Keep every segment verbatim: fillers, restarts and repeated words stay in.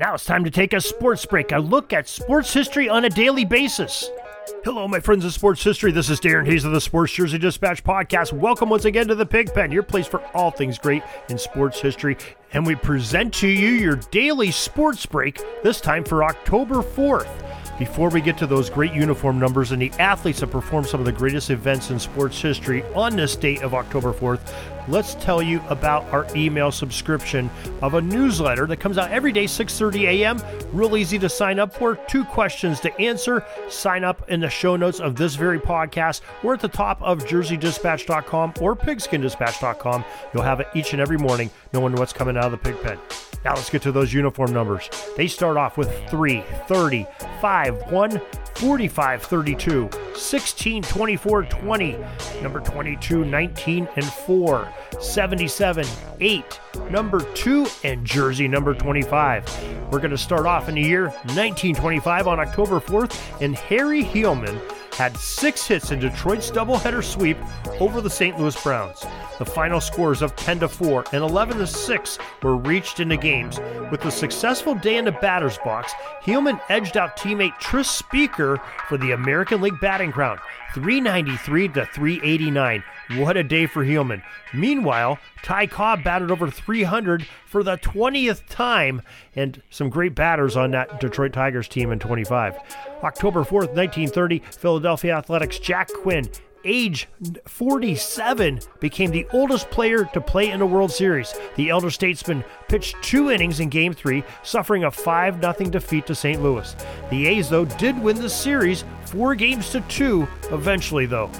Now it's time to take a sports break, a look at sports history on a daily basis. Hello, my friends of sports history. This is Darren Hayes of the Sports Jersey Dispatch Podcast. Welcome once again to the Pig Pen, your place for all things great in sports history. And we present to you your daily sports break, this time for October fourth. Before we get to those great uniform numbers and the athletes that perform some of the greatest events in sports history on this date of October fourth, let's tell you about our email subscription of a newsletter that comes out every day, six thirty a.m. Real easy to sign up for. Two questions to answer. Sign up in the show notes of this very podcast or at the top of jersey dispatch dot com or pigskin dispatch dot com. You'll have it each and every morning, knowing what's coming out of the pig pen. Now let's get to those uniform numbers. They start off with three, thirty, five, one, forty-five, thirty-two, sixteen, twenty-four, twenty, number twenty-two, nineteen, and four, seventy-seven, eight, number two, and jersey number twenty-five. We're going to start off in the year nineteen twenty-five on October fourth, and Harry Heilmann had six hits in Detroit's doubleheader sweep over the Saint Louis Browns. The final scores of ten to four and eleven to six were reached in the games. With a successful day in the batter's box, Heilmann edged out teammate Tris Speaker for the American League batting crown, three ninety-three to three eighty-nine. What a day for Heilmann. Meanwhile, Ty Cobb batted over three hundred for the twentieth time, and some great batters on that Detroit Tigers team in twenty-five. October fourth, nineteen thirty, Philadelphia Athletics' Jack Quinn, age forty-seven, became the oldest player to play in the World Series. The elder statesman pitched two innings in Game three, suffering a five nothing defeat to Saint Louis. The A's, though, did win the series four games to two eventually, though.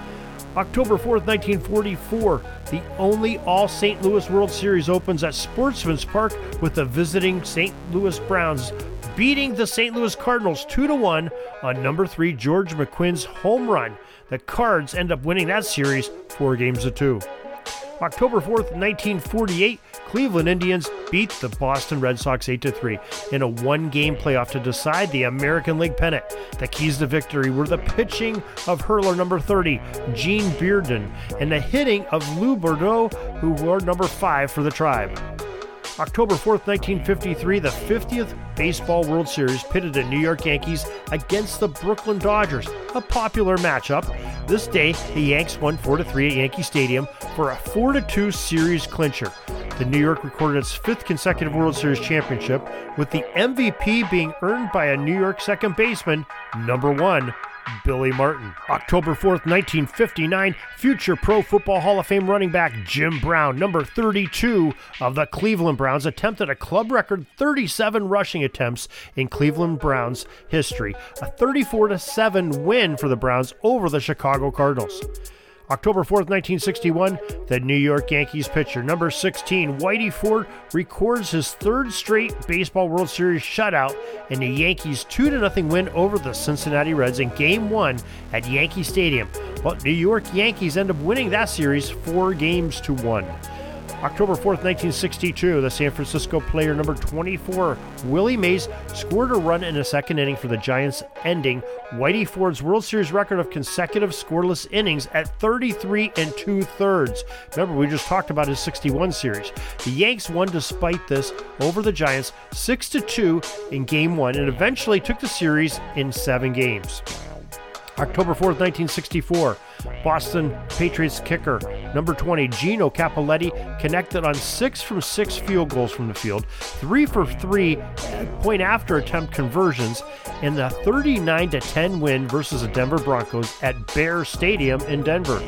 October fourth, nineteen forty-four, the only all-Saint Louis World Series opens at Sportsman's Park with the visiting Saint Louis Browns beating the Saint Louis Cardinals two to one on number three George McQuinn's home run. The Cards end up winning that series four games to two. October fourth, nineteen forty-eight, Cleveland Indians beat the Boston Red Sox eight to three in a one-game playoff to decide the American League pennant. The keys to victory were the pitching of hurler number thirty, Gene Bearden, and the hitting of Lou Boudreau, who wore number five for the Tribe. October fourth, nineteen fifty-three, the fiftieth Baseball World Series pitted the New York Yankees against the Brooklyn Dodgers, a popular matchup. This day, the Yanks won four to three at Yankee Stadium for a four to two series clincher. The New York recorded its fifth consecutive World Series championship, with the M V P being earned by a New York second baseman, number one, Billy Martin. October fourth, nineteen fifty-nine, future Pro Football Hall of Fame running back Jim Brown, number thirty-two of the Cleveland Browns, attempted a club record thirty-seven rushing attempts in Cleveland Browns history, a thirty-four to seven win for the Browns over the Chicago Cardinals. October fourth, nineteen sixty-one, the New York Yankees pitcher, number sixteen, Whitey Ford, records his third straight Baseball World Series shutout in the Yankees' two to nothing win over the Cincinnati Reds in Game one at Yankee Stadium. But New York Yankees end up winning that series four games to one. October fourth, nineteen sixty-two, the San Francisco player number twenty-four, Willie Mays, scored a run in the second inning for the Giants, ending Whitey Ford's World Series record of consecutive scoreless innings at thirty-three and two-thirds. Remember, we just talked about his sixty-one series. The Yanks won despite this over the Giants six to two in Game one and eventually took the series in seven games. October fourth, nineteen sixty-four, Boston Patriots kicker, number twenty, Gino Cappelletti, connected on six from six field goals from the field, three for three point after attempt conversions, in the thirty-nine to ten win versus the Denver Broncos at Bear Stadium in Denver.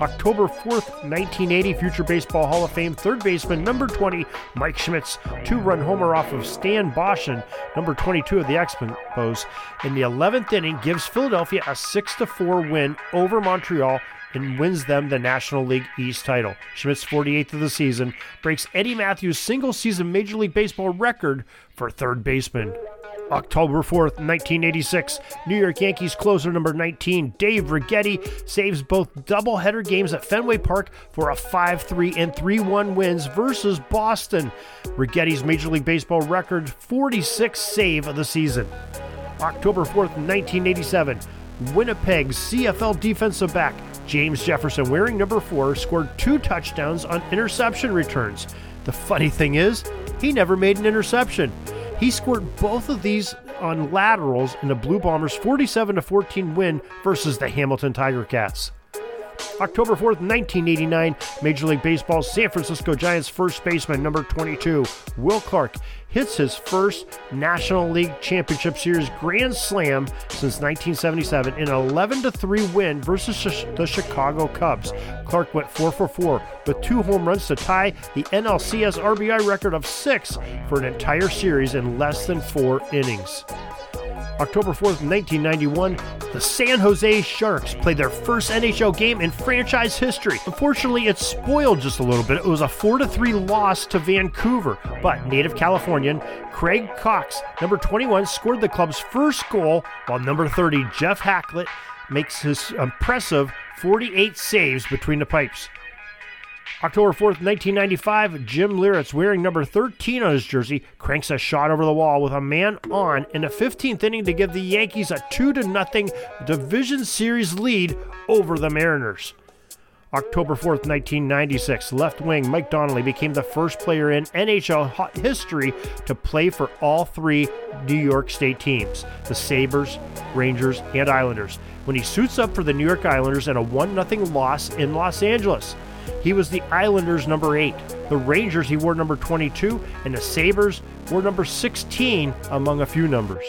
October fourth, nineteen eighty, future Baseball Hall of Fame third baseman number twenty, Mike Schmidt's two-run homer off of Stan Bahnsen, number twenty-two of the Expos, in the eleventh inning gives Philadelphia a six to four win over Montreal and wins them the National League East title. Schmidt's forty-eighth of the season breaks Eddie Matthews' single-season Major League Baseball record for third baseman. October fourth, nineteen eighty-six, New York Yankees closer number nineteen, Dave Righetti, saves both doubleheader games at Fenway Park for a five three and three one wins versus Boston. Righetti's Major League Baseball record, forty-sixth save of the season. October fourth, nineteen eighty-seven, Winnipeg's C F L defensive back, James Jefferson, wearing number four, scored two touchdowns on interception returns. The funny thing is, he never made an interception. He scored both of these on laterals in the Blue Bombers' forty-seven to fourteen win versus the Hamilton Tiger Cats. October fourth, nineteen eighty-nine, Major League Baseball's San Francisco Giants first baseman, number twenty-two, Will Clark, hits his first National League Championship Series grand slam since nineteen seventy-seven in an eleven to three win versus the Chicago Cubs. Clark went four for four with two home runs to tie the N L C S R B I record of six for an entire series in less than four innings. October fourth, nineteen ninety-one, the San Jose Sharks played their first N H L game in franchise history. Unfortunately, it spoiled just a little bit. It was a four to three loss to Vancouver, but native Californian Craig Cox, number twenty-one, scored the club's first goal, while number thirty, Jeff Hacklett, makes his impressive forty-eight saves between the pipes. October fourth, nineteen ninety-five, Jim Lieritz, wearing number thirteen on his jersey, cranks a shot over the wall with a man on in the fifteenth inning to give the Yankees a two to nothing division series lead over the Mariners. October fourth, nineteen ninety-six, left wing Mike Donnelly became the first player in N H L history to play for all three New York State teams, the Sabres, Rangers, and Islanders, when he suits up for the New York Islanders in a one to nothing loss in Los Angeles. He was the Islanders' number eight, the Rangers he wore number twenty-two, and the Sabres wore number sixteen, among a few numbers.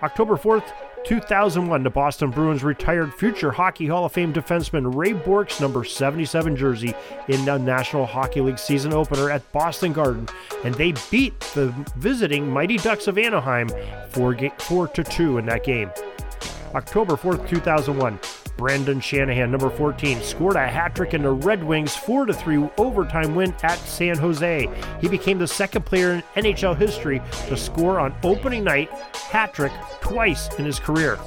October fourth, two thousand one, the Boston Bruins retired future Hockey Hall of Fame defenseman Ray Bourque's number seventy-seven jersey in the National Hockey League season opener at Boston Garden, and they beat the visiting Mighty Ducks of Anaheim four to two in that game. October fourth, two thousand one, Brandon Shanahan, number fourteen, scored a hat-trick in the Red Wings' four to three overtime win at San Jose. He became the second player in N H L history to score on opening night hat-trick twice in his career.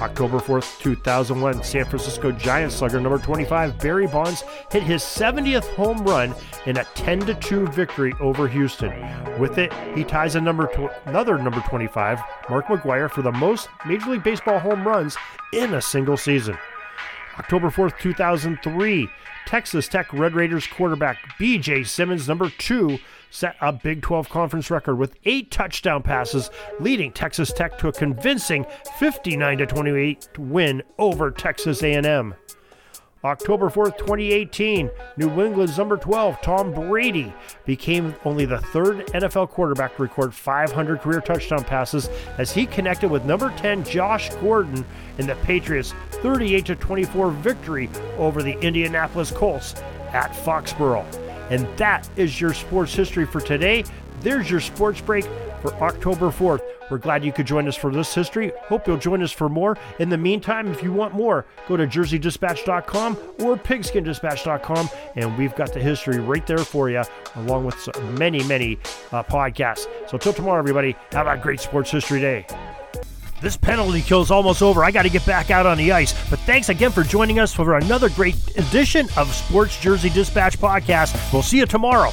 October fourth, two thousand one, San Francisco Giants slugger number twenty-five, Barry Bonds, hit his seventieth home run in a ten to two victory over Houston. With it, he ties a number tw- another number twenty-five, Mark McGwire, for the most Major League Baseball home runs in a single season. October fourth, two thousand three, Texas Tech Red Raiders quarterback B J. Simmons, number two, set a Big twelve conference record with eight touchdown passes, leading Texas Tech to a convincing fifty-nine to twenty-eight win over Texas A and M. October fourth, twenty eighteen, New England's number twelve, Tom Brady, became only the third N F L quarterback to record five hundred career touchdown passes as he connected with number ten, Josh Gordon, in the Patriots' thirty-eight to twenty-four victory over the Indianapolis Colts at Foxborough. And that is your sports history for today. There's your sports break for October fourth. We're glad you could join us for this history. Hope you'll join us for more. In the meantime, if you want more, go to jersey dispatch dot com or pigskin dispatch dot com, and we've got the history right there for you, along with so many, many uh, podcasts. So till tomorrow, everybody, have a great sports history day. This penalty kill's almost over. I got to get back out on the ice. But thanks again for joining us for another great edition of Sports Jersey Dispatch Podcast. We'll see you tomorrow.